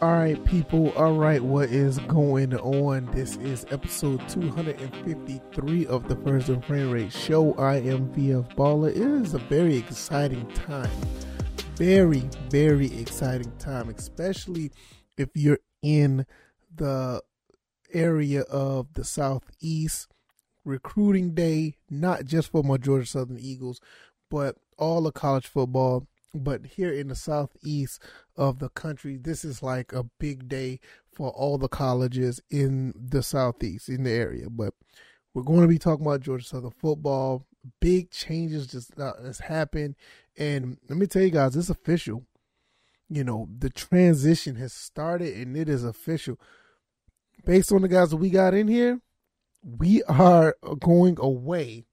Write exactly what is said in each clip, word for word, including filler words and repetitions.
All right, people. All right, what is going on? This is episode two hundred fifty-three of the First and Friend Rate Show. I am V F Baller. It is a very exciting time. Very, very exciting time, especially if you're in the area of the Southeast. Recruiting day, not just for my Georgia Southern Eagles, but all of college football. But here in the southeast of the country, this is like a big day for all the colleges in the southeast, in the area. But we're going to be talking about Georgia Southern football. Big changes just uh, has happened. And let me tell you guys, it's official. You know, the transition has started and it is official. Based on the guys that we got in here, we are going away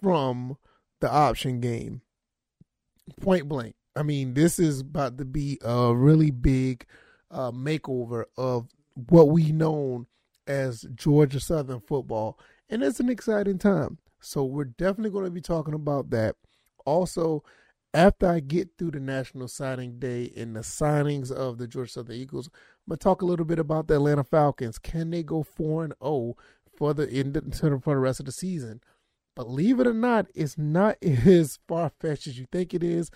from the option game. Point blank. I mean, this is about to be a really big uh, makeover of what we know as Georgia Southern football. And it's an exciting time. So we're definitely going to be talking about that. Also, after I get through the National Signing Day and the signings of the Georgia Southern Eagles, I'm going to talk a little bit about the Atlanta Falcons. Can they go four and oh for the end of, for the rest of the season? Believe it or not, it's not as far-fetched as you think it is,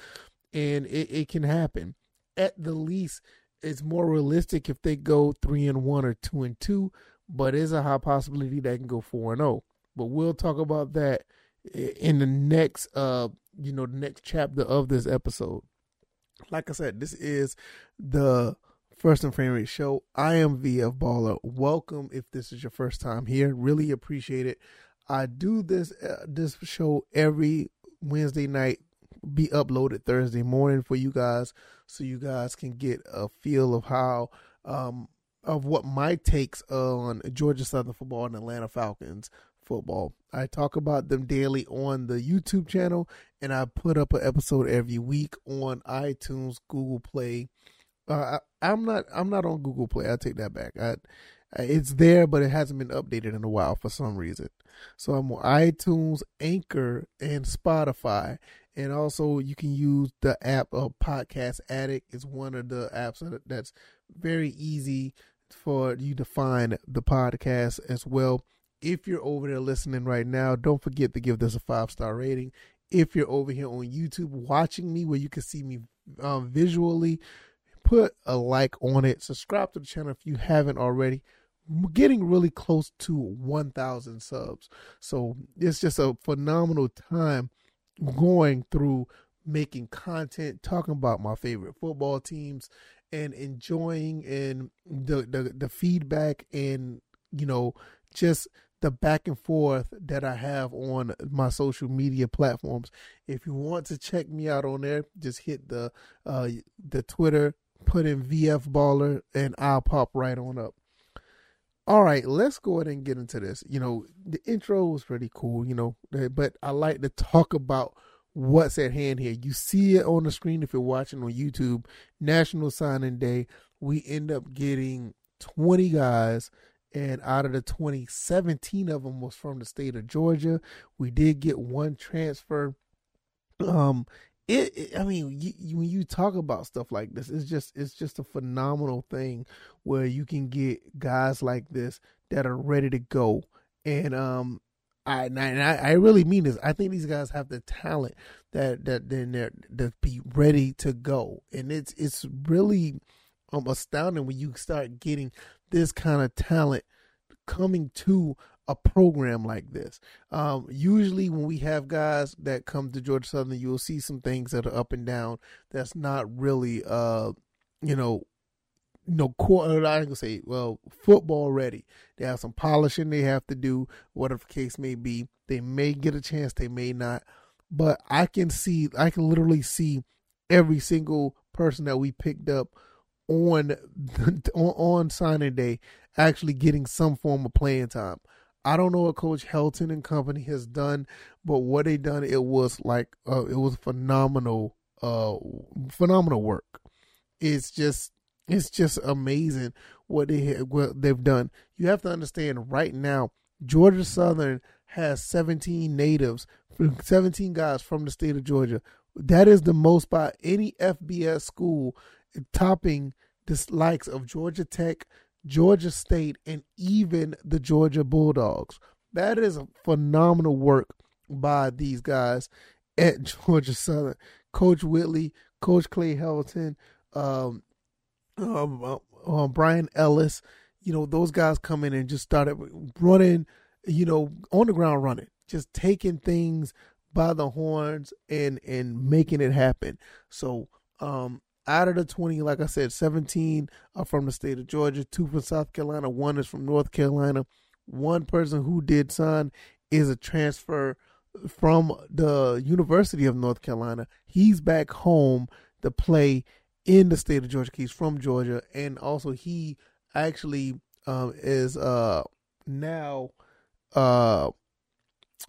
and it, it can happen. At the least, it's more realistic if they go three and one or two and two, but it's a high possibility that can go four and zero. But we'll talk about that in the next, uh, you know, the next chapter of this episode. Like I said, this is the First and Frame Rate Show. I am V F Baller. Welcome if this is your first time here. Really appreciate it. I do this uh, this show every Wednesday night, be uploaded Thursday morning for you guys, so you guys can get a feel of how um, of what my takes on Georgia Southern football and Atlanta Falcons football. I talk about them daily on the YouTube channel, and I put up an episode every week on iTunes, Google Play. Uh, I, I'm not I'm not on Google Play. I take that back. I It's there, but it hasn't been updated in a while for some reason. So I'm on iTunes, Anchor, and Spotify. And also you can use the app of Podcast Addict. It's one of the apps that's very easy for you to find the podcast as well. If you're over there listening right now, don't forget to give this a five-star rating. If you're over here on YouTube watching me where you can see me um, visually, put a like on it. Subscribe to the channel if you haven't already. We're getting really close to one thousand subs. So it's just a phenomenal time going through making content, talking about my favorite football teams and enjoying and the, the, the feedback and, you know, just the back and forth that I have on my social media platforms. If you want to check me out on there, just hit the, uh, the Twitter, put in V F Baller, and I'll pop right on up. All right, let's go ahead and get into this. You know, the intro was pretty cool, you know, but I like to talk about what's at hand here. You see it on the screen if you're watching on YouTube. National Signing Day, we end up getting twenty guys, and out of the twenty, seventeen of them was from the state of Georgia. We did get one transfer. Um, It, it, I mean, you, you, when you talk about stuff like this, it's just it's just a phenomenal thing where you can get guys like this that are ready to go. And um, I and I, and I really mean this. I think these guys have the talent that that then they're to be ready to go. And it's it's really um, astounding when you start getting this kind of talent coming to a program like this. Um, usually when we have guys that come to Georgia Southern, you'll see some things that are up and down. That's not really, uh, you know, no core. I'm not gonna say, well, football ready. They have some polishing they have to do, whatever the case may be. They may get a chance, they may not. But I can see, I can literally see every single person that we picked up on on signing day actually getting some form of playing time. I don't know what Coach Helton and company has done, but what they done, it was like, uh, it was phenomenal, uh, phenomenal work. It's just, it's just amazing what they what they've done. You have to understand right now, Georgia Southern has seventeen natives, seventeen guys from the state of Georgia. That is the most by any F B S school, topping the likes of Georgia Tech, Georgia State, and even the Georgia Bulldogs. That is a phenomenal work by these guys at Georgia Southern. Coach Whitley, Coach Clay Helton, um, um, um, Brian Ellis, you know, those guys come in and just started running, you know, on the ground running, just taking things by the horns and, and making it happen. So um, out of the twenty, like I said, seventeen are from the state of Georgia, two from South Carolina, one is from North Carolina. One person who did sign is a transfer from the University of North Carolina. He's back home to play in the state of Georgia. He's from Georgia, and also he actually um, is uh, now uh,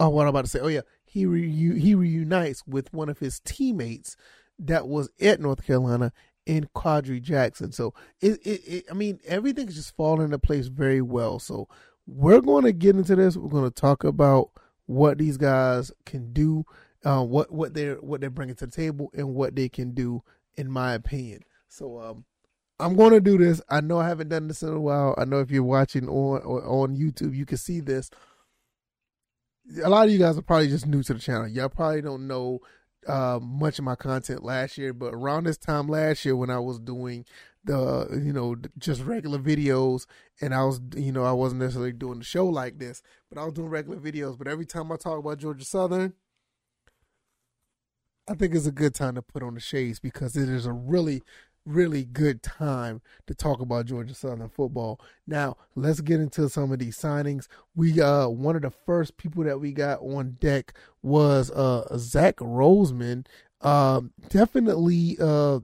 oh, what I'm about to say. Oh yeah, he re- he reunites with one of his teammates that was at North Carolina in Cadre Jackson. So it, it, it I mean, everything's just falling into place very well. So we're going to get into this. We're going to talk about what these guys can do, uh, what what they're what they're bringing to the table, and what they can do, in my opinion. So um, I'm going to do this. I know I haven't done this in a while. I know if you're watching on or on YouTube, you can see this. A lot of you guys are probably just new to the channel. Y'all probably don't know uh, much of my content last year, but around this time last year when I was doing the, you know, just regular videos, and I was, you know, I wasn't necessarily doing the show like this, but I was doing regular videos. But every time I talk about Georgia Southern, I think it's a good time to put on the shades, because it is a really, really good time to talk about Georgia Southern football. Now, let's get into some of these signings. We uh, one of the first people that we got on deck was uh, Zach Roseman. Um, definitely, uh,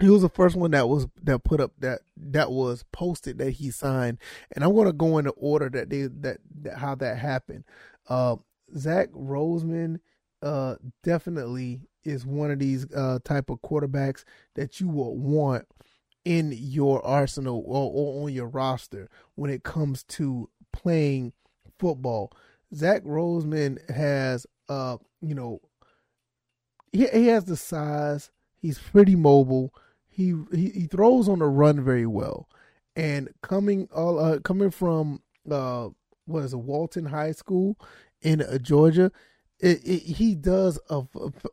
he was the first one that was that put up that that was posted that he signed, and I'm going to go into order that they that, that how that happened. Uh, Zach Roseman. Uh, definitely is one of these uh, type of quarterbacks that you will want in your arsenal or, or on your roster when it comes to playing football. Zach Roseman has, uh, you know, he, he has the size. He's pretty mobile. He, he he throws on the run very well. And coming all uh, coming from uh, what is it, Walton High School in uh, Georgia. It, it, he does a,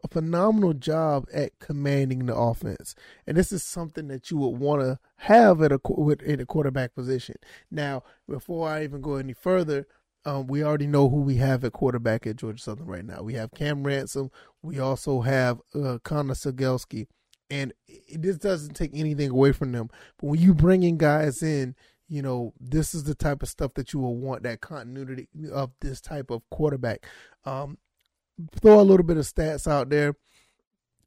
a phenomenal job at commanding the offense, and this is something that you would want to have at a in a quarterback position. Now, before I even go any further, um, we already know who we have at quarterback at Georgia Southern right now. We have Cam Ransom. We also have uh, Connor Segelski, and it, this doesn't take anything away from them. But when you bring in guys in, you know, this is the type of stuff that you will want, that continuity of this type of quarterback. Um, Throw a little bit of stats out there.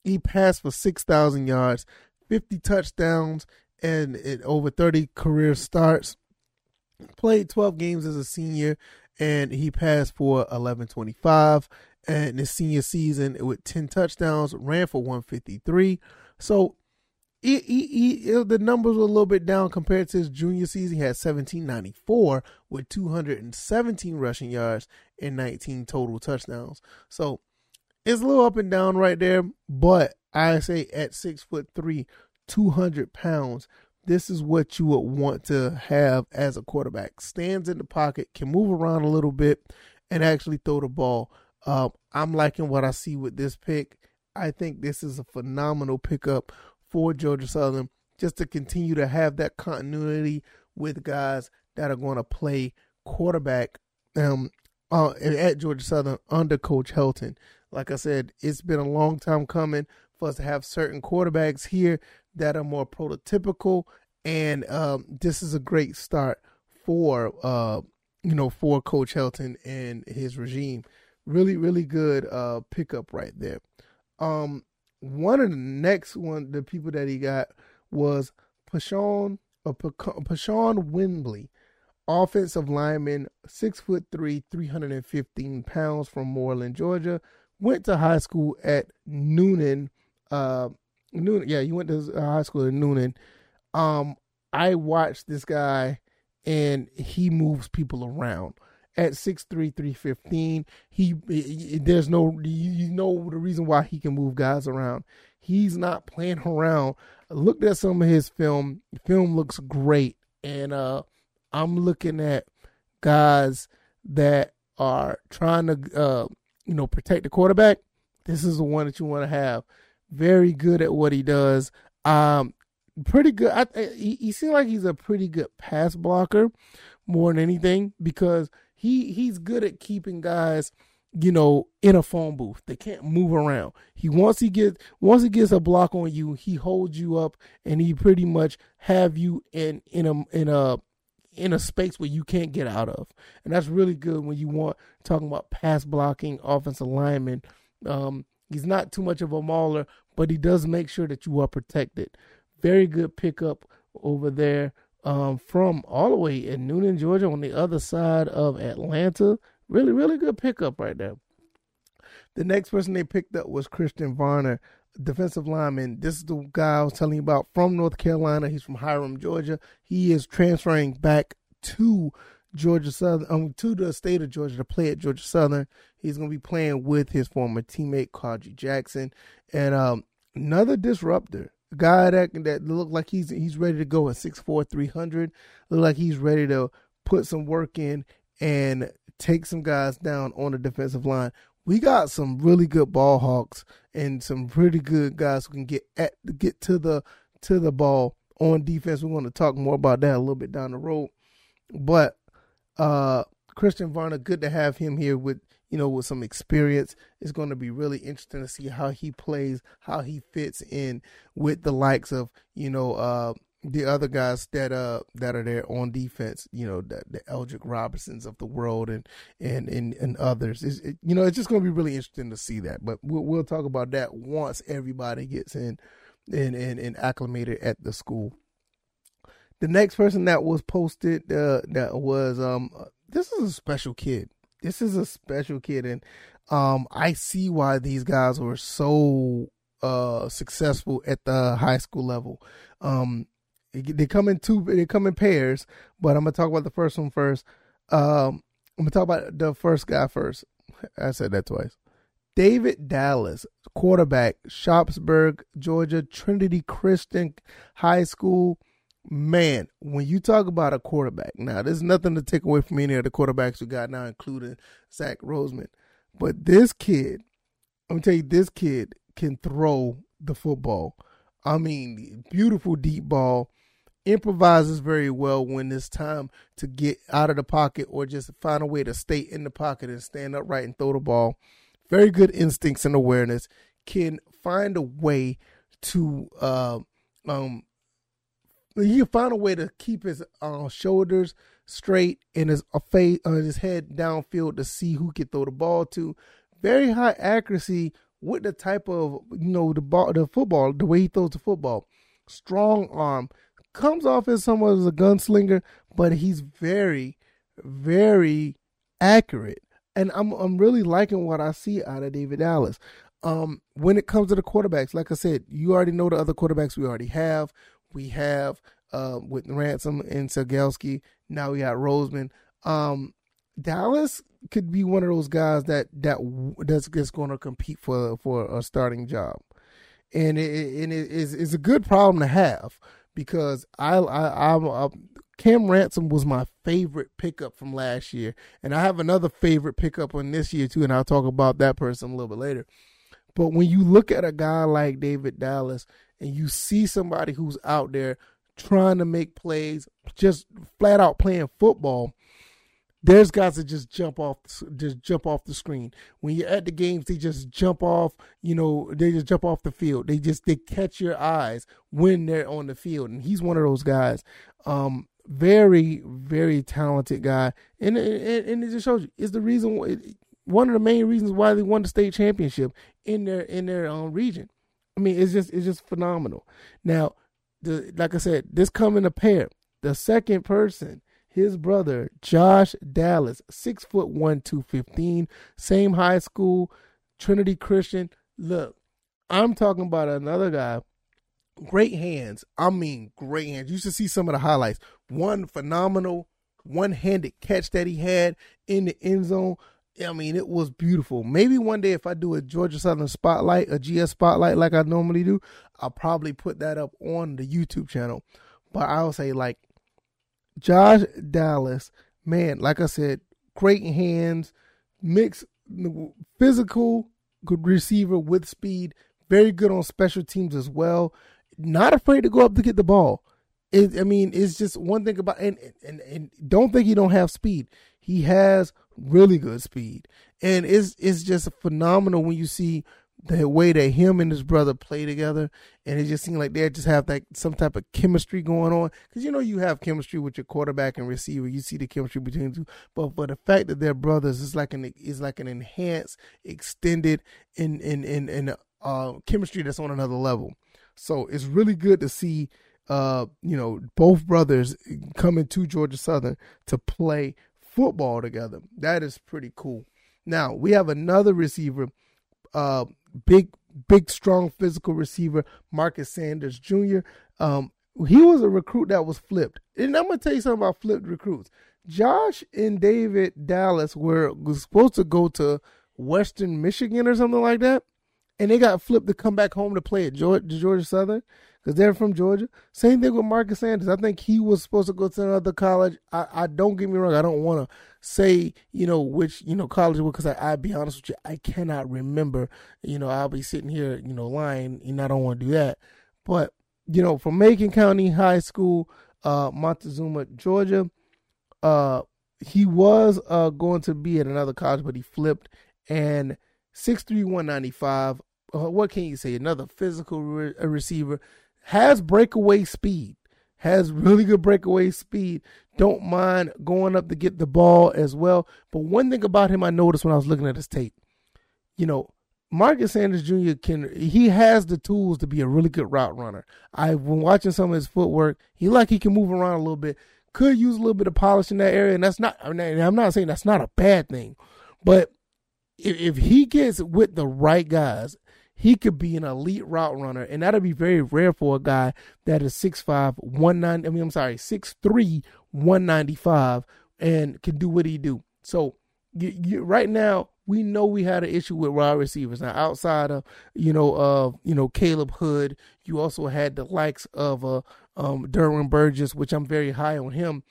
He passed for six thousand yards, fifty touchdowns, and it, over thirty career starts. Played twelve games as a senior, and he passed for eleven twenty-five. And his senior season with ten touchdowns, ran for one fifty-three. So he, he, he, the numbers were a little bit down compared to his junior season. He had seventeen ninety-four with two hundred seventeen rushing yards and nineteen total touchdowns. So it's a little up and down right there, but I say at six foot three, two hundred pounds, this is what you would want to have as a quarterback. Stands in the pocket, can move around a little bit, and actually throw the ball. Uh, I'm liking what I see with this pick. I think this is a phenomenal pickup for Georgia Southern, just to continue to have that continuity with guys that are going to play quarterback um, Uh, at Georgia Southern under Coach Helton. Like I said, it's been a long time coming for us to have certain quarterbacks here that are more prototypical, and um, this is a great start for uh, you know for Coach Helton and his regime. Really, really good uh, pickup right there. Um, one of the next one, the people that he got was Pashawn or Pashawn Wembley. Offensive lineman, six foot three, three hundred fifteen pounds, from Moreland, Georgia. Went to high school at Newnan. Uh, Newnan, yeah, you went to high school at Newnan. Um, I watched this guy, and he moves people around. At six foot three, three fifteen, he, he there's no you know the reason why he can move guys around. He's not playing around I looked at some of his film. The film looks great. And uh, I'm looking at guys that are trying to, uh, you know, protect the quarterback. This is the one that you want to have. Very good at what he does. Um, pretty good. I, I, he, he seems like he's a pretty good pass blocker more than anything, because he he's good at keeping guys, you know, in a phone booth. They can't move around. He once he gets once he gets a block on you, he holds you up, and he pretty much have you in in a in a in a space where you can't get out of. And that's really good when you want talking about pass blocking offensive linemen. Um, he's not too much of a mauler, but he does make sure that you are protected. Very good pickup over there um, from all the way in Newnan, Georgia, on the other side of Atlanta. Really, really good pickup right there. The next person they picked up was Christian Varner, defensive lineman. This is the guy I was telling you about from North Carolina. He's from Hiram, Georgia. He is transferring back to Georgia Southern, um, to the state of Georgia to play at Georgia Southern. He's going to be playing with his former teammate, Cadre Jackson. And um, another disruptor. A guy that that looked like he's he's ready to go at six four, three hundred. Looked like he's ready to put some work in and take some guys down on the defensive line. We got some really good ball hawks and some pretty good guys who can get at get to the to the ball on defense. We're going to talk more about that a little bit down the road. But uh, Christian Varner, good to have him here with you know with some experience. It's going to be really interesting to see how he plays, how he fits in with the likes of you know uh, the other guys that uh that are there on defense, you know, the, the Eldrick Robinsons of the world and and and, and others. It's, it, you know, it's just going to be really interesting to see that. But we'll, we'll talk about that once everybody gets in and, and, and acclimated at the school. The next person that was posted uh, that was um this is a special kid. This is a special kid, and um I see why these guys were so uh successful at the high school level. Um. They come in two. They come in pairs, but I'm gonna talk about the first one first. Um, I'm gonna talk about the first guy first. I said that twice. David Dallas, quarterback, Shopsburg, Georgia, Trinity Christian High School. Man, when you talk about a quarterback, now there's nothing to take away from any of the quarterbacks we got now, including Zach Roseman. But this kid, I'm gonna tell you, this kid can throw the football. I mean, beautiful deep ball. Improvises very well when it's time to get out of the pocket or just find a way to stay in the pocket and stand upright and throw the ball. Very good instincts and awareness. Can find a way to uh, um, he can find a way to keep his uh, shoulders straight and his uh, face uh, his head downfield to see who can throw the ball to. Very high accuracy with the type of you know the ball, the football, the way he throws the football. Strong arm. Comes off as someone who's a gunslinger, but he's very, very accurate. And I'm I'm really liking what I see out of David Dallas. Um, when it comes to the quarterbacks, like I said, you already know the other quarterbacks we already have. We have uh, with Ransom and Segelski. Now we got Roseman. Um, Dallas could be one of those guys that that that's just going to compete for for a starting job, and it and it is is a good problem to have. Because I, I, I, I, Cam Ransom was my favorite pickup from last year. And I have another favorite pickup on this year, too. And I'll talk about that person a little bit later. But when you look at a guy like David Dallas and you see somebody who's out there trying to make plays, just flat out playing football, there's guys that just jump off, just jump off the screen. When you're at the games, they just jump off. You know, they just jump off the field. They just they catch your eyes when they're on the field, and he's one of those guys. Um, very, very talented guy, and and, and it just shows you. It's the reason, one of the main reasons why they won the state championship in their in their own region. I mean, it's just it's just phenomenal. Now, the like I said, this come in a pair. The second person. His brother, Josh Dallas, six foot one, two fifteen, same high school, Trinity Christian. Look, I'm talking about another guy. Great hands. I mean, great hands. You should see some of the highlights. One phenomenal one-handed catch that he had in the end zone. I mean, it was beautiful. Maybe one day if I do a Georgia Southern spotlight, a G S spotlight like I normally do, I'll probably put that up on the YouTube channel. But I'll say, like, Josh Dallas, man, like I said, great hands, mixed physical, good receiver with speed, very good on special teams as well. Not afraid to go up to get the ball. It, I mean, it's just one thing about, and, and and don't think he don't have speed. He has really good speed, and it's it's just phenomenal when you see the way that him and his brother play together, and it just seems like they just have like some type of chemistry going on. Because you know you have chemistry with your quarterback and receiver. You see the chemistry between the two, but for the fact that they're brothers, it's like an is like an enhanced, extended, and and and and uh, chemistry that's on another level. So it's really good to see. Uh, you know, both brothers coming to Georgia Southern to play football together. That is pretty cool. Now, we have another receiver, uh, big, big, strong physical receiver, Marcus Sanders Junior Um, he was a recruit that was flipped. And I'm going to tell you something about flipped recruits. Josh and David Dallas were was supposed to go to Western Michigan or something like that, and they got flipped to come back home to play at Georgia, Georgia Southern. Because they're from Georgia. Same thing with Marcus Sanders. I think he was supposed to go to another college. I, I don't get me wrong. I don't want to say, you know, which, you know, college it was, because I'll be honest with you, I cannot remember. You know, I'll be sitting here, you know, lying, and I don't want to do that. But, you know, from Macon County High School, uh, Montezuma, Georgia, uh, he was uh, going to be at another college, but he flipped. And six three, one ninety-five, uh, what can you say? Another physical re- receiver. Has breakaway speed, has really good breakaway speed, don't mind going up to get the ball as well. But one thing about him I noticed when I was looking at his tape, you know, Marcus Sanders Junior can, he has the tools to be a really good route runner. I've been watching some of his footwork. He like he can move around a little bit, could use a little bit of polish in that area. And that's not, I mean, I'm not saying that's not a bad thing, but if, if he gets with the right guys, he could be an elite route runner, and that'll be very rare for a guy that is six five, one ninety, I mean, I'm sorry, six three, one ninety-five, and can do what he do. So you, you, right now, we know we had an issue with wide receivers. Now, outside of, you know, of, you know, Caleb Hood, you also had the likes of uh, um, Derwin Burgess, which I'm very high on him.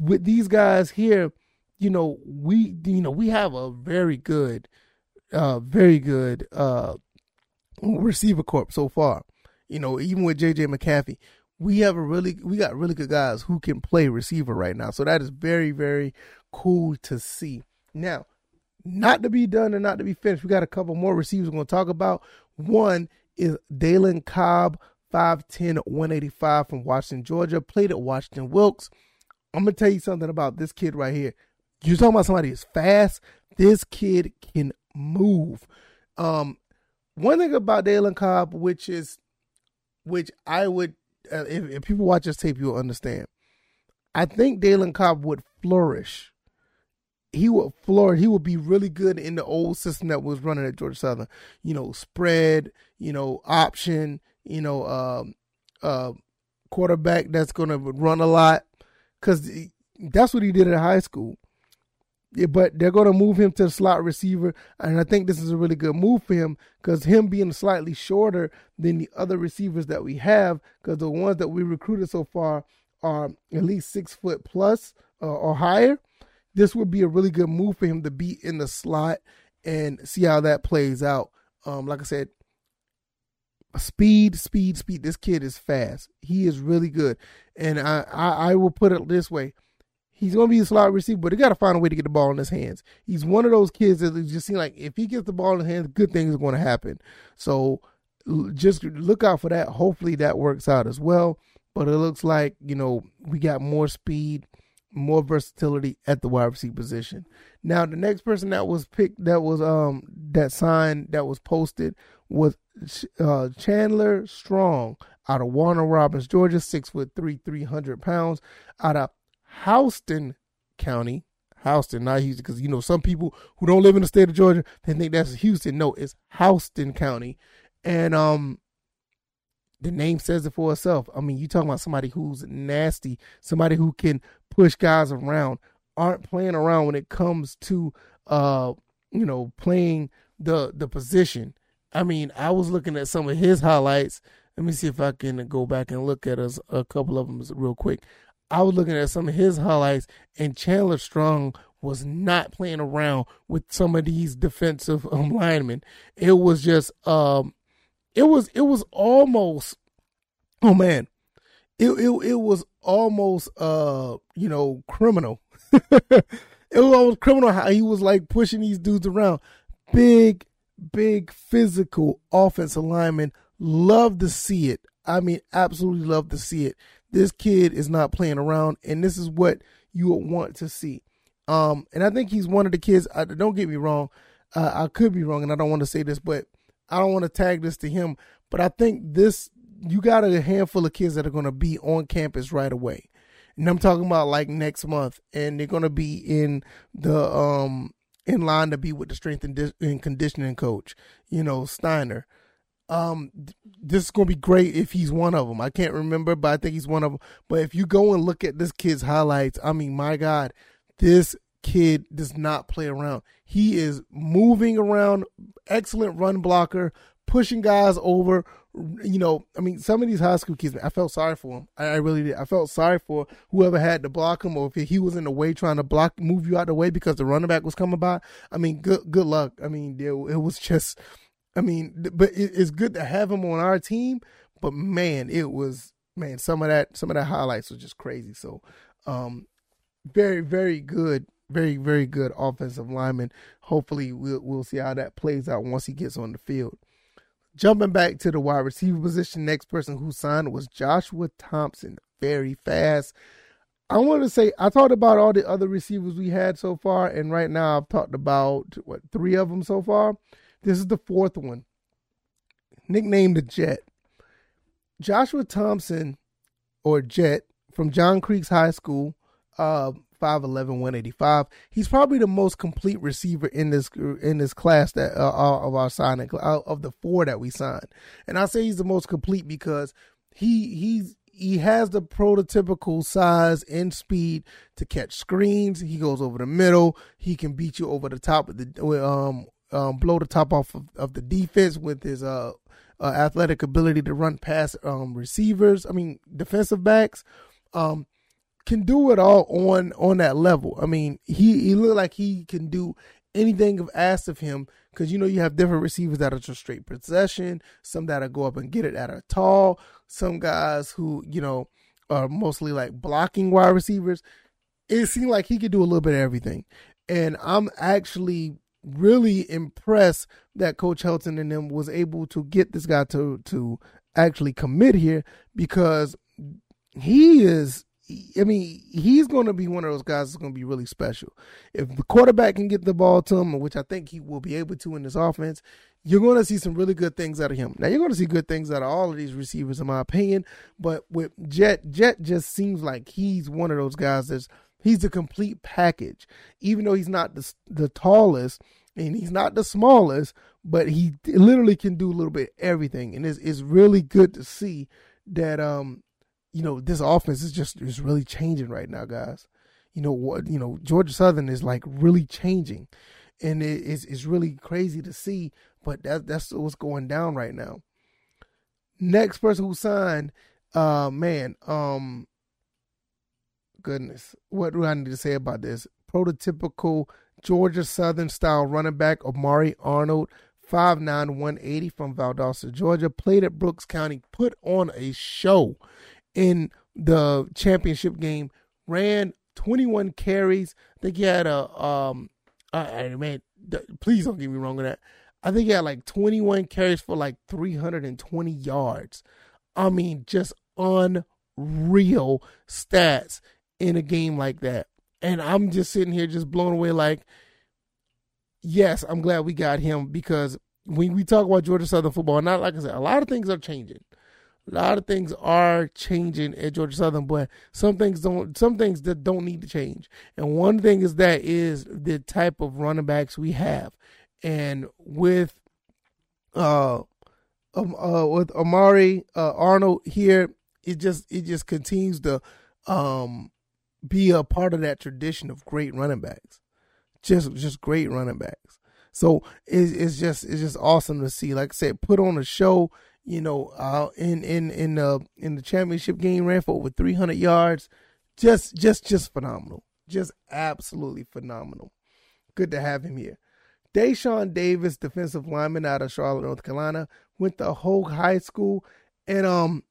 With these guys here, you know, we, you know, we have a very good, uh, very good, uh, receiver corps so far. You know, even with J J McCaffrey, we have a really, we got really good guys who can play receiver right now. So that is very, very cool to see. Now, not to be done and not to be finished, we got a couple more receivers we're going to talk about. One is Dalen Cobb, five ten, one eighty-five from Washington, Georgia, played at Washington Wilkes. I'm going to tell you something about this kid right here. You're talking about somebody who's fast. This kid can move. Um, One thing about Dalen Cobb, which is, which I would, uh, if, if people watch this tape, you'll understand. I think Dalen Cobb would flourish. He would flourish. He would be really good in the old system that was running at Georgia Southern. You know, spread, you know, option, you know, um, uh, quarterback that's going to run a lot. Because that's what he did at high school. But they're going to move him to the slot receiver, and I think this is a really good move for him because him being slightly shorter than the other receivers that we have, because the ones that we recruited so far are at least six foot plus uh, or higher. This would be a really good move for him to be in the slot and see how that plays out. Um, like I said, speed, speed, speed. This kid is fast. He is really good, and I, I, I will put it this way. He's going to be a slot receiver, but he got to find a way to get the ball in his hands. He's one of those kids that just seem like if he gets the ball in his hands, good things are going to happen. So just look out for that. Hopefully that works out as well. But it looks like, you know, we got more speed, more versatility at the wide receiver position. Now, the next person that was picked, that was um that sign that was posted was uh, Chandler Strong out of Warner Robins, Georgia, six foot three, three hundred pounds, out of Houston County, Houston, not Houston, because, you know, some people who don't live in the state of Georgia, they think that's Houston. No, it's Houston County. And um, the name says it for itself. I mean, you're talking about somebody who's nasty, somebody who can push guys around, aren't playing around when it comes to, uh, you know, playing the the position. I mean, I was looking at some of his highlights. Let me see if I can go back and look at us a couple of them real quick. I was looking at some of his highlights, and Chandler Strong was not playing around with some of these defensive um, linemen. It was just, um, it was, it was almost, oh man, it it it was almost, uh, you know, criminal. It was almost criminal how he was like pushing these dudes around. Big, big physical offensive linemen. Love to see it. I mean, absolutely love to see it. This kid is not playing around, and this is what you would want to see. Um, and I think he's one of the kids. I, don't get me wrong. Uh, I could be wrong, and I don't want to say this, but I don't want to tag this to him. But I think this, you got a handful of kids that are going to be on campus right away. And I'm talking about like next month, and they're going to be in the um in line to be with the strength and, dis- and conditioning coach, you know, Steiner. Um, this is going to be great if he's one of them. I can't remember, but I think he's one of them. But if you go and look at this kid's highlights, I mean, my God, this kid does not play around. He is moving around, excellent run blocker, pushing guys over. You know, I mean, some of these high school kids, I felt sorry for him. I, I really did. I felt sorry for whoever had to block him, or if he was in the way trying to block, move you out of the way because the running back was coming by. I mean, good, good luck. I mean, it, it was just... I mean, but it's good to have him on our team, but man, it was, man, some of that, some of that highlights was just crazy. So, um, very, very good, very, very good offensive lineman. Hopefully we'll, we'll see how that plays out once he gets on the field. Jumping back to the wide receiver position, next person who signed was Joshua Thompson. Very fast. I want to say, I talked about all the other receivers we had so far, and right now I've talked about, what, three of them so far. This is the fourth one, nicknamed the Jet. Joshua Thompson, or Jet, from John Creeks High School, uh, five eleven, one eighty-five. He's probably the most complete receiver in this in this class that uh, of our signing of the four that we signed. And I say he's the most complete because he he's he has the prototypical size and speed to catch screens. He goes over the middle. He can beat you over the top of the um. Um, blow the top off of, of the defense with his uh, uh, athletic ability to run past um, receivers. I mean, defensive backs um, can do it all on on that level. I mean, he, he looked like he can do anything asked of him because, you know, you have different receivers that are just straight possession, some that will go up and get it at a tall, some guys who, you know, are mostly like blocking wide receivers. It seemed like he could do a little bit of everything. And I'm actually... really impressed that Coach Helton and them was able to get this guy to to actually commit here, because he is, I mean, he's going to be one of those guys that's going to be really special. If the quarterback can get the ball to him, which I think he will be able to in this offense, you're going to see some really good things out of him. Now, you're going to see good things out of all of these receivers, in my opinion, but with Jet, Jet just seems like he's one of those guys that's, he's the complete package, even though he's not the, the tallest and he's not the smallest, but he literally can do a little bit of everything. And it's, it's really good to see that, um, you know, this offense is just is really changing right now, guys. You know what? You know, Georgia Southern is like really changing, and it, it's it's really crazy to see. But that that's what's going down right now. Next person who signed, uh, man, um. Goodness, what do I need to say about this? Prototypical Georgia Southern style running back Omari Arnold, five nine, one eighty, from Valdosta, Georgia, played at Brooks County, put on a show in the championship game, ran twenty-one carries. I think he had a um I, I man, please don't get me wrong on that. I think he had like twenty-one carries for like three hundred twenty yards. I mean, just unreal stats in a game like that. And I'm just sitting here just blown away like, yes, I'm glad we got him, because when we talk about Georgia Southern football, not like I said, a lot of things are changing. A lot of things are changing at Georgia Southern, but some things don't, some things that don't need to change. And one thing is that is the type of running backs we have. And with uh, um, uh with Omari uh, Arnold here, it just it just continues to um be a part of that tradition of great running backs, just just great running backs. So it's, it's just it's just awesome to see. Like I said, put on a show. You know, uh, in in in the uh, in the championship game, ran for over three hundred yards. Just just just phenomenal. Just absolutely phenomenal. Good to have him here. Deshaun Davis, defensive lineman out of Charlotte, North Carolina, went to Hogue High School. And um,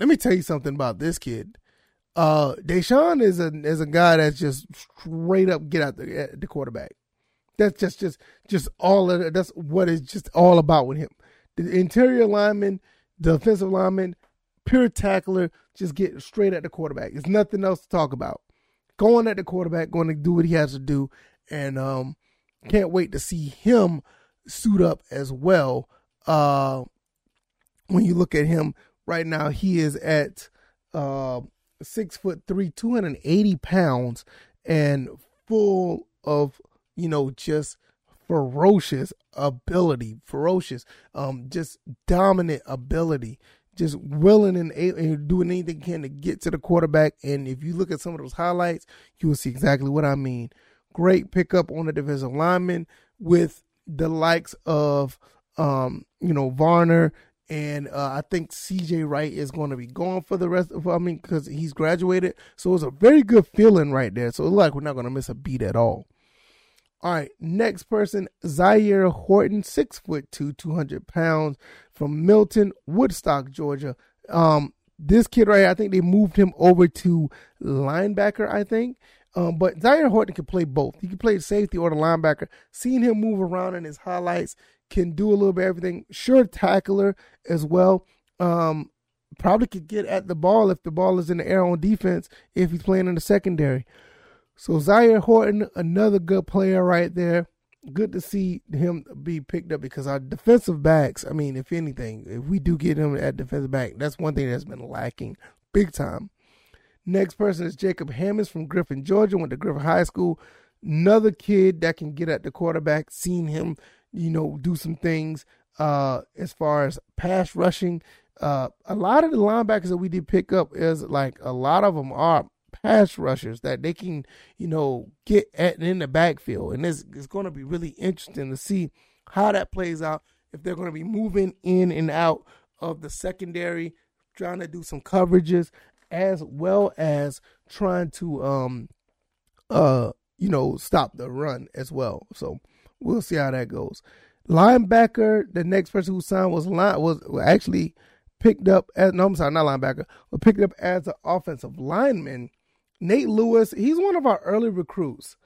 let me tell you something about this kid. Uh, Deshaun is a is a guy that's just straight up get out the the quarterback. That's just just just all of it. That's what it's just all about with him. The interior lineman, the offensive lineman, pure tackler, just get straight at the quarterback. There's nothing else to talk about. Going at the quarterback, going to do what he has to do, and um, can't wait to see him suit up as well. Uh, when you look at him right now, he is at uh, six foot three, two hundred eighty pounds, and full of, you know, just ferocious ability, ferocious, um, just dominant ability, just willing and, and doing anything he can to get to the quarterback. And if you look at some of those highlights, you will see exactly what I mean. Great pickup on the defensive lineman with the likes of, um, you know, Varner. And uh, I think C J Wright is going to be gone for the rest of, I mean, because he's graduated. So it's a very good feeling right there. So it's like we're not going to miss a beat at all. All right, next person, Zaire Horton, six foot two, two hundred pounds, from Milton, Woodstock, Georgia. Um, this kid right here, I think they moved him over to linebacker, I think. Um, but Zaire Horton can play both. He can play safety or the linebacker. Seeing him move around in his highlights, can do a little bit of everything. Sure tackler as well. Um, probably could get at the ball if the ball is in the air on defense if he's playing in the secondary. So Zaire Horton, another good player right there. Good to see him be picked up because our defensive backs, I mean, if anything, if we do get him at defensive back, that's one thing that's been lacking big time. Next person is Jacob Hammonds from Griffin, Georgia, went to Griffin High School. Another kid that can get at the quarterback, seen him, you know, do some things uh, as far as pass rushing. Uh, a lot of the linebackers that we did pick up is like a lot of them are pass rushers that they can, you know, get at in the backfield. And it's, it's going to be really interesting to see how that plays out, if they're going to be moving in and out of the secondary, trying to do some coverages, as well as trying to, um, uh, you know, stop the run as well. So we'll see how that goes. Linebacker, the next person who signed was line, was actually picked up as, no, I'm sorry, not linebacker, but picked up as an offensive lineman. Nate Lewis, he's one of our early recruits.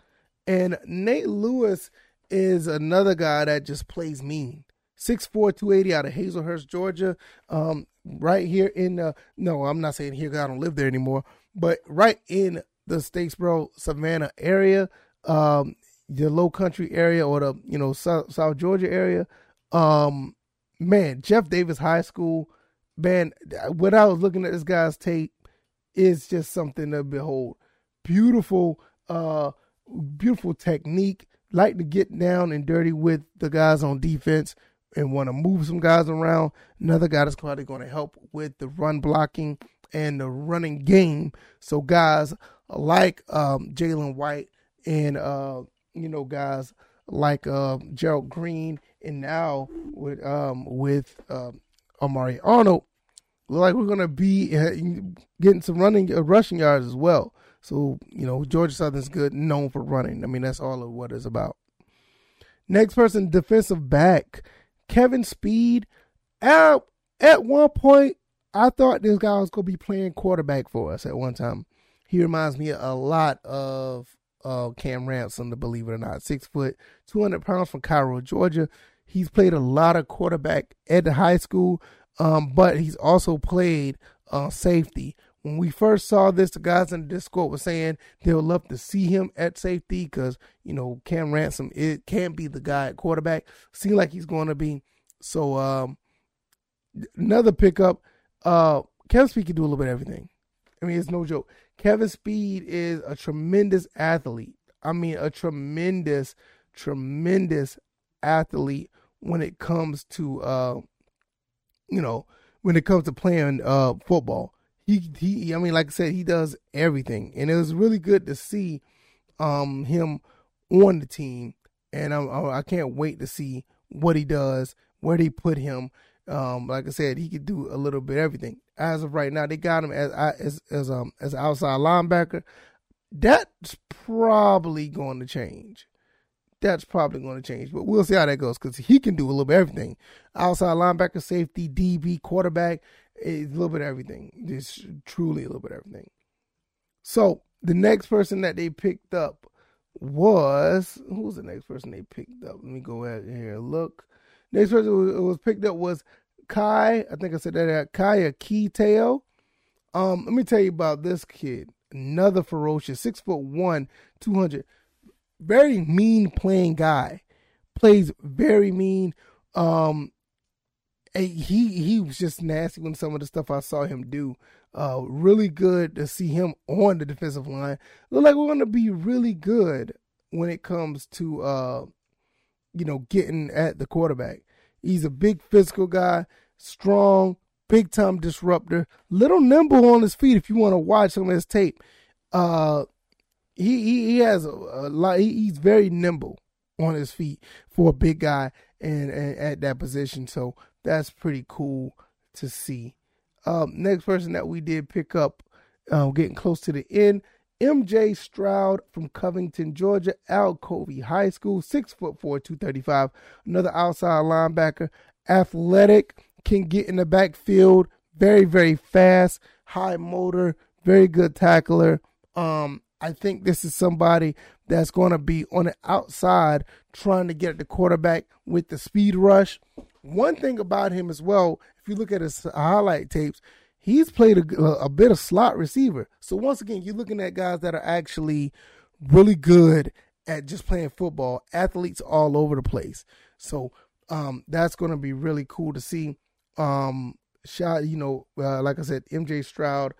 And Nate Lewis is another guy that just plays mean. six four, two eighty, out of Hazelhurst, Georgia. Um, right here in, uh, no, I'm not saying here because I don't live there anymore, but right in the Statesboro, Savannah area, um, the Low Country area, or the, you know, South, South Georgia area. Um, man, Jeff Davis High School, man, when I was looking at this guy's tape, is just something to behold. Beautiful, uh, beautiful technique. Like to get down and dirty with the guys on defense and want to move some guys around. Another guy that's probably going to help with the run blocking and the running game. So guys like um, Jalen White and, uh, you know, guys like uh, Gerald Green, and now with um, with um, Omari Arnold, like we're going to be getting some running, uh, rushing yards as well. So, you know, Georgia Southern's good, known for running. I mean, that's all of what it's about. Next person, defensive back, Kevin Speed. At, at one point, I thought this guy was going to be playing quarterback for us at one time. He reminds me a lot of uh, Cam Ransom, to believe it or not. Six foot, two hundred pounds, from Cairo, Georgia. He's played a lot of quarterback at the high school. Um, but he's also played uh, safety. When we first saw this, the guys in the Discord were saying they would love to see him at safety because, you know, Cam Ransom, it can't be the guy at quarterback. Seems like he's going to be. So um, another pickup, uh, Kevin Speed can do a little bit of everything. I mean, it's no joke. Kevin Speed is a tremendous athlete. I mean, a tremendous, tremendous athlete when it comes to, uh, you know, when it comes to playing uh, football. he, he, I mean, like I said, he does everything. And it was really good to see um, him on the team. And I, I can't wait to see what he does, where they put him. Um, like I said, he could do a little bit of everything. As of right now, they got him as as as um as an outside linebacker. That's probably going to change. That's probably going to change, but we'll see how that goes because he can do a little bit of everything. Outside linebacker, safety, D B, quarterback, a little bit of everything. It's truly a little bit of everything. So the next person that they picked up was, who was the next person they picked up? Let me go ahead here and look. Next person who was picked up was Kai. I think I said that. Kai Akiteo. Um, let me tell you about this kid. Another ferocious, six foot one, two hundred. Very mean playing guy. Plays very mean. Um, he he was just nasty when some of the stuff I saw him do. Uh, really good to see him on the defensive line. Look like we're going to be really good when it comes to uh, you know, getting at the quarterback. He's a big physical guy, strong, big time disruptor, little nimble on his feet. If you want to watch some of his tape, uh, he, he, he has a, a lot. He, he's very nimble on his feet for a big guy and, and at that position. So that's pretty cool to see. Um, next person that we did pick up, uh, getting close to the end, M J. Stroud from Covington, Georgia, Alcove High School, six foot four, two thirty-five. Another outside linebacker, athletic, can get in the backfield, very, very fast, high motor, very good tackler. Um, I think this is somebody that's going to be on the outside trying to get at the quarterback with the speed rush. One thing about him as well, if you look at his highlight tapes, he's played a, a bit of slot receiver. So once again, you're looking at guys that are actually really good at just playing football, athletes all over the place. So um, that's going to be really cool to see. Um, shot, you know, uh, like I said, M J. Stroud.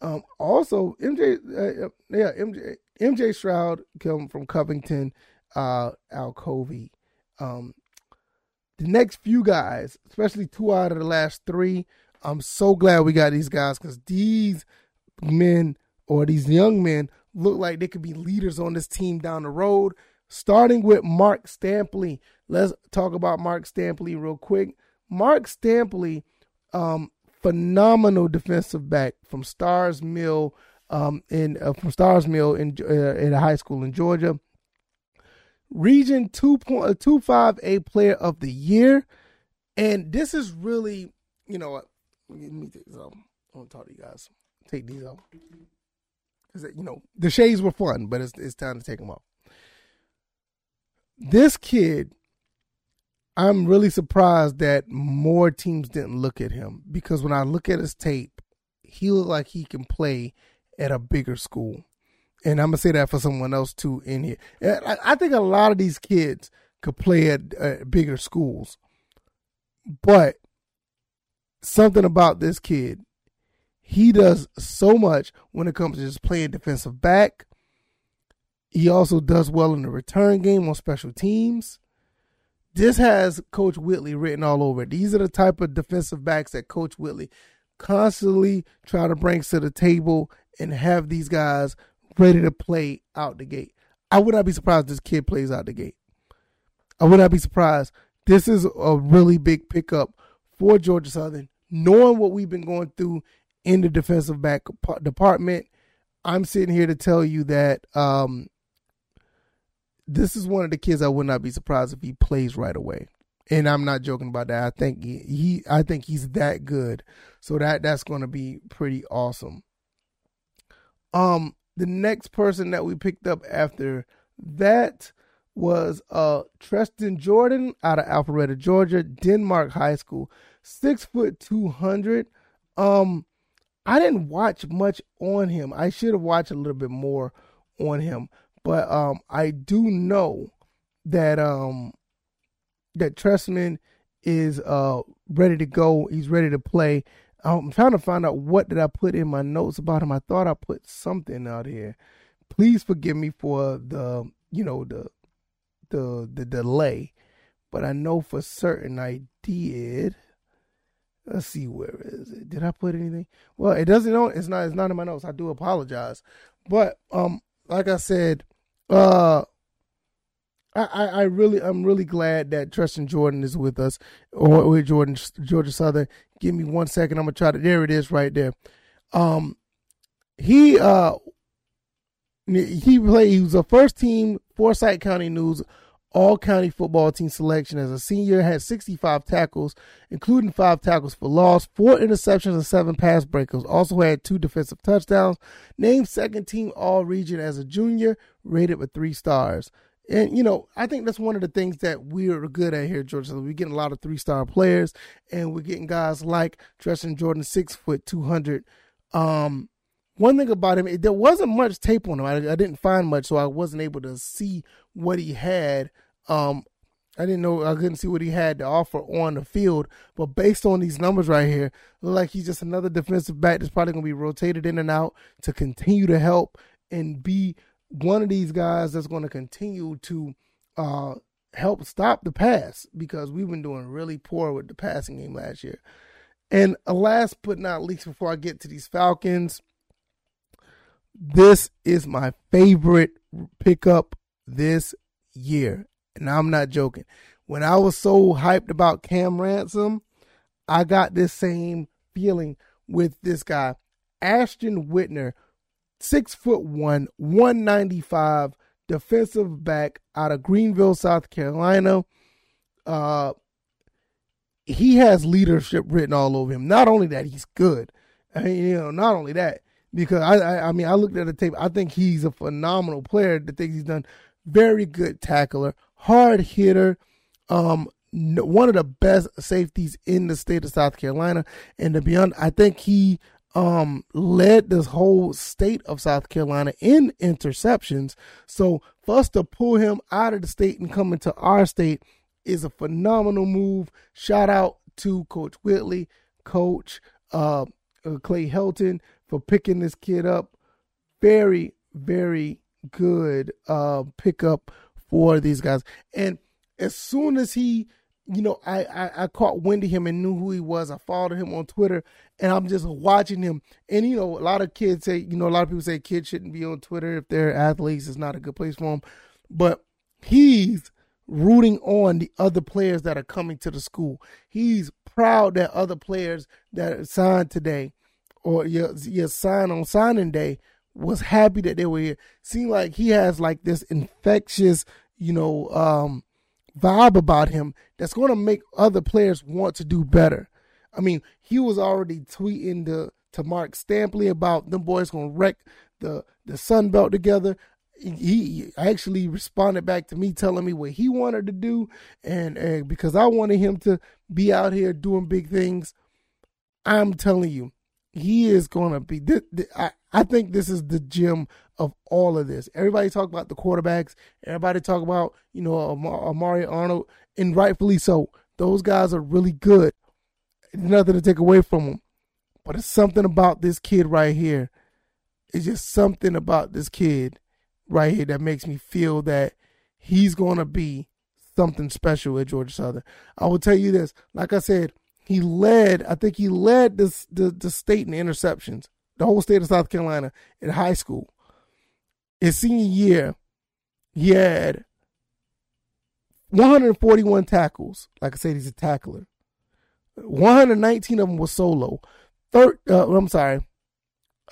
Um, also, M J, uh, yeah, M J, M J Stroud come from Covington, uh, Alcove. Um, the next few guys, especially two out of the last three. I'm so glad we got these guys because these men or these young men look like they could be leaders on this team down the road, starting with Mark Stampley. Let's talk about Mark Stampley real quick. Mark Stampley, um, phenomenal defensive back from Stars Mill, um, in, uh, from Stars Mill in, uh, in a high school in Georgia. Region two point two five A Player of the Year. And this is really, you know what? Let me take this off. I want to talk to you guys. Take these off. Because, you know, the shades were fun, but it's it's time to take them off. This kid, I'm really surprised that more teams didn't look at him. Because when I look at his tape, he looked like he can play at a bigger school. And I'm going to say that for someone else, too, in here. I, I think a lot of these kids could play at, at bigger schools. But something about this kid, he does so much when it comes to just playing defensive back. He also does well in the return game on special teams. This has Coach Whitley written all over it. These are the type of defensive backs that Coach Whitley constantly try to bring to the table and have these guys ready to play out the gate. I would not be surprised if this kid plays out the gate. I would not be surprised. This is a really big pickup for Georgia Southern. Knowing what we've been going through in the defensive back department, I'm sitting here to tell you that um, this is one of the kids I would not be surprised if he plays right away. And I'm not joking about that. I think he, he I think he's that good. So that that's going to be pretty awesome. Um, the next person that we picked up after that was uh, Tristan Jordan out of Alpharetta, Georgia, Denmark High School, six foot two hundred. Um, I didn't watch much on him. I should have watched a little bit more on him, but um, I do know that um, that Trestman is uh ready to go. He's ready to play. I'm trying to find out what did I put in my notes about him. I thought I put something out here. Please forgive me for the you know the. the the delay, but I know for certain I did. Let's see, where is it? Did I put anything? Well, it doesn't know. It's not. It's not in my notes. I do apologize. But um, like I said, uh, I, I, I really, I'm really glad that Tristan Jordan is with us, or with Jordan, Georgia Southern. Give me one second. I'm gonna try to. There it is, right there. Um, he uh, he played. He was a first team Forsyth County News All County Football Team selection as a senior, had sixty-five tackles, including five tackles for loss, four interceptions, and seven pass breakups. Also had two defensive touchdowns. Named second team All-Region as a junior, rated with three stars. And, you know, I think that's one of the things that we're good at here, Georgia. We're getting a lot of three-star players, and we're getting guys like Tristan Jordan, six foot, two hundred. Um, one thing about him, there wasn't much tape on him. I, I didn't find much, so I wasn't able to see what he had. Um, I didn't know, I couldn't see what he had to offer on the field, but based on these numbers right here, look like he's just another defensive back that's probably going to be rotated in and out to continue to help and be one of these guys that's going to continue to uh, help stop the pass, because we've been doing really poor with the passing game last year. And last but not least, before I get to these Falcons, this is my favorite pickup this year, and I'm not joking. When I was so hyped about Cam Ransom, I got this same feeling with this guy, Ashton Whitner, six foot one, one ninety-five, defensive back out of Greenville, South Carolina. Uh, he has leadership written all over him. Not only that, he's good. I mean, you know, not only that, because I, I, I mean, I looked at the tape. I think he's a phenomenal player. The things he's done. Very good tackler, hard hitter, um, one of the best safeties in the state of South Carolina. And to be honest, I think he um, led this whole state of South Carolina in interceptions. So for us to pull him out of the state and come into our state is a phenomenal move. Shout out to Coach Whitley, Coach uh, Clay Helton for picking this kid up. Very, very good uh pickup for these guys. And as soon as he, you know, I, I I caught wind of him and knew who he was. I followed him on Twitter, and I'm just watching him. And you know, a lot of kids say, you know, a lot of people say kids shouldn't be on Twitter if they're athletes. It's not a good place for them. But he's rooting on the other players that are coming to the school. He's proud that other players that are signed today, or your your sign on signing day, was happy that they were here. Seemed like he has like this infectious, you know, um, vibe about him that's going to make other players want to do better. I mean, he was already tweeting to, to Mark Stampley about them boys going to wreck the, the Sun Belt together. He actually responded back to me telling me what he wanted to do, and, and because I wanted him to be out here doing big things. I'm telling you, he is going to be, th- th- I, I think this is the gem of all of this. Everybody talk about the quarterbacks. Everybody talk about, you know, Omari Arnold, and rightfully so. Those guys are really good. Nothing to take away from them. But it's something about this kid right here. It's just something about this kid right here that makes me feel that he's going to be something special at Georgia Southern. I will tell you this. Like I said, he led, I think he led this, the, the state in interceptions. The whole state of South Carolina in high school. His senior year, he had one hundred forty-one tackles. Like I said, he's a tackler. one hundred nineteen of them were solo. Third, uh, I'm sorry.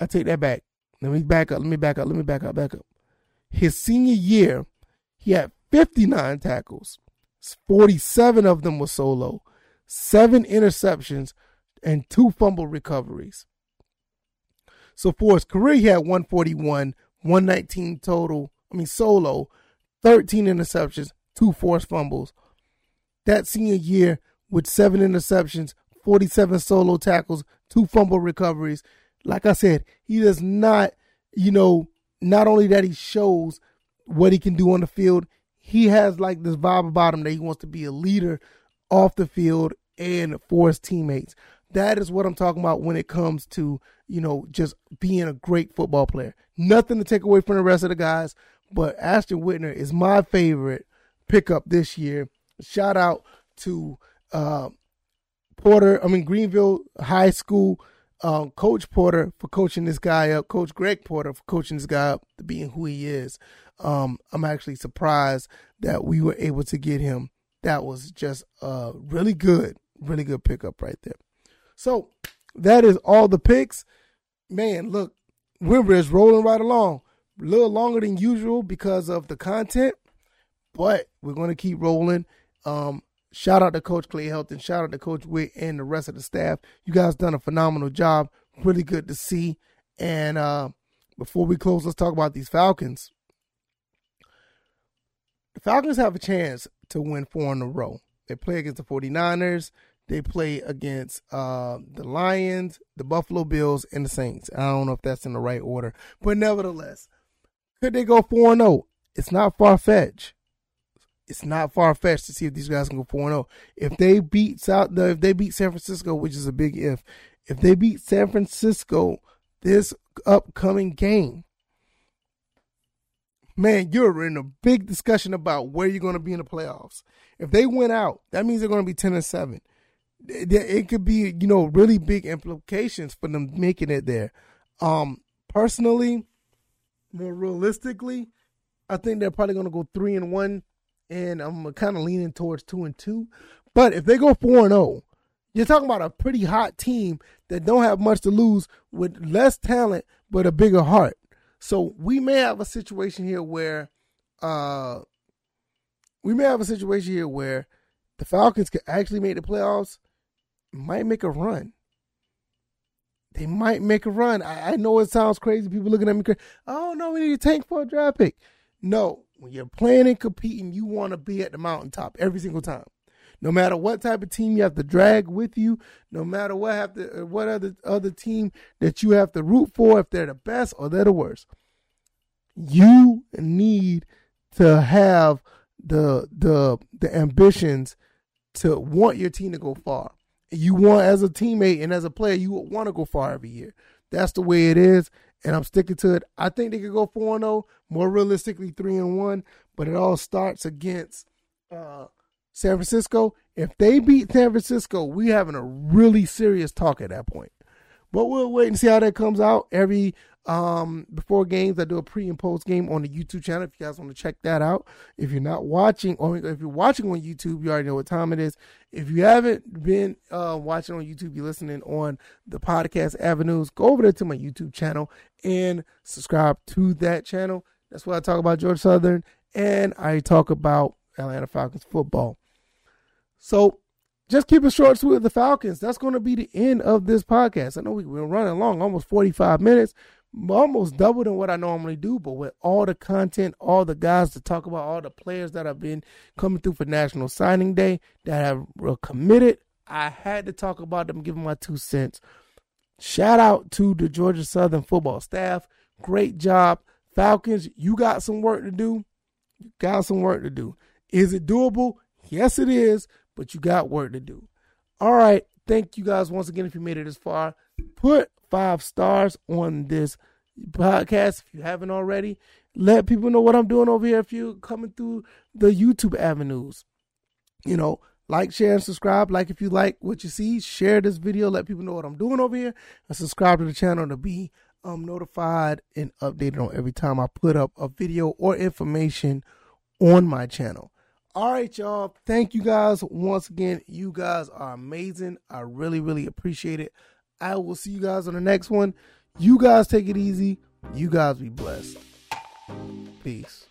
I take that back. Let me back up. Let me back up. Let me back up. Back up. His senior year, he had fifty-nine tackles. forty-seven of them were solo. Seven interceptions and two fumble recoveries. So for his career, he had one forty-one, one nineteen total, I mean solo, thirteen interceptions, two forced fumbles. That senior year with seven interceptions, forty-seven solo tackles, two fumble recoveries. Like I said, he does not, you know, not only that he shows what he can do on the field, he has like this vibe about him that he wants to be a leader off the field and for his teammates. That is what I'm talking about when it comes to, you know, just being a great football player. Nothing to take away from the rest of the guys, but Ashton Whitner is my favorite pickup this year. Shout out to uh, Porter, I mean, Greenville High School, um, Coach Porter for coaching this guy up, Coach Greg Porter for coaching this guy up to being who he is. Um, I'm actually surprised that we were able to get him. That was just a really good, really good pickup right there. So that is all the picks. Man, look, we're just rolling right along. A little longer than usual because of the content, but we're going to keep rolling. Um, shout out to Coach Clay Helton, shout out to Coach Witt and the rest of the staff. You guys done a phenomenal job. Really good to see. And uh, before we close, let's talk about these Falcons. The Falcons have a chance to win four in a row. They play against the 49ers. They play against uh, the Lions, the Buffalo Bills, and the Saints. I don't know if that's in the right order, but nevertheless, could they go four and oh? It's not far-fetched. It's not far-fetched to see if these guys can go four and oh. If they beat South, if they beat San Francisco, which is a big if, if they beat San Francisco this upcoming game, man, you're in a big discussion about where you're going to be in the playoffs. If they win out, that means they're going to be ten and seven. It could be, you know, really big implications for them making it there. Um, personally, more realistically, I think they're probably going to go three and one, and I'm kind of leaning towards two and two. But if they go four and zero, you're talking about a pretty hot team that don't have much to lose with less talent but a bigger heart. So we may have a situation here where, uh, we may have a situation here where the Falcons could actually make the playoffs. Might make a run. They might make a run. I, I know it sounds crazy. People looking at me crazy. Oh, no, we need to tank for a draft pick. No, when you're playing and competing, you want to be at the mountaintop every single time. No matter what type of team you have to drag with you, no matter what have to, what other, other team that you have to root for, if they're the best or they're the worst, you need to have the the the ambitions to want your team to go far. You want, as a teammate and as a player, you would want to go far every year. That's the way it is, and I'm sticking to it. I think they could go four and oh, more realistically three and one, but it all starts against uh, San Francisco. If they beat San Francisco, we having a really serious talk at that point. But we'll wait and see how that comes out. Every um, before games, I do a pre and post game on the YouTube channel. If you guys want to check that out, if you're not watching, or if you're watching on YouTube, you already know what time it is. If you haven't been uh, watching on YouTube, you're listening on the podcast avenues, go over there to my YouTube channel and subscribe to that channel. That's where I talk about Georgia Southern and I talk about Atlanta Falcons football. So just keep it short with the Falcons. That's going to be the end of this podcast. I know we were running long, almost forty-five minutes, almost double than what I normally do, but with all the content, all the guys to talk about, all the players that have been coming through for National Signing Day that have committed, I had to talk about them, giving my two cents. Shout out to the Georgia Southern football staff. Great job. Falcons, you got some work to do. You got some work to do. Is it doable? Yes, it is. But you got work to do. All right. Thank you guys once again if you made it this far. Put five stars on this podcast if you haven't already. Let people know what I'm doing over here if you're coming through the YouTube avenues. You know, like, share, and subscribe. Like if you like what you see, share this video. Let people know what I'm doing over here. And subscribe to the channel to be um, notified and updated on every time I put up a video or information on my channel. All right, y'all. Thank you guys once again. You guys are amazing. I really, really appreciate it. I will see you guys on the next one. You guys take it easy. You guys be blessed. Peace.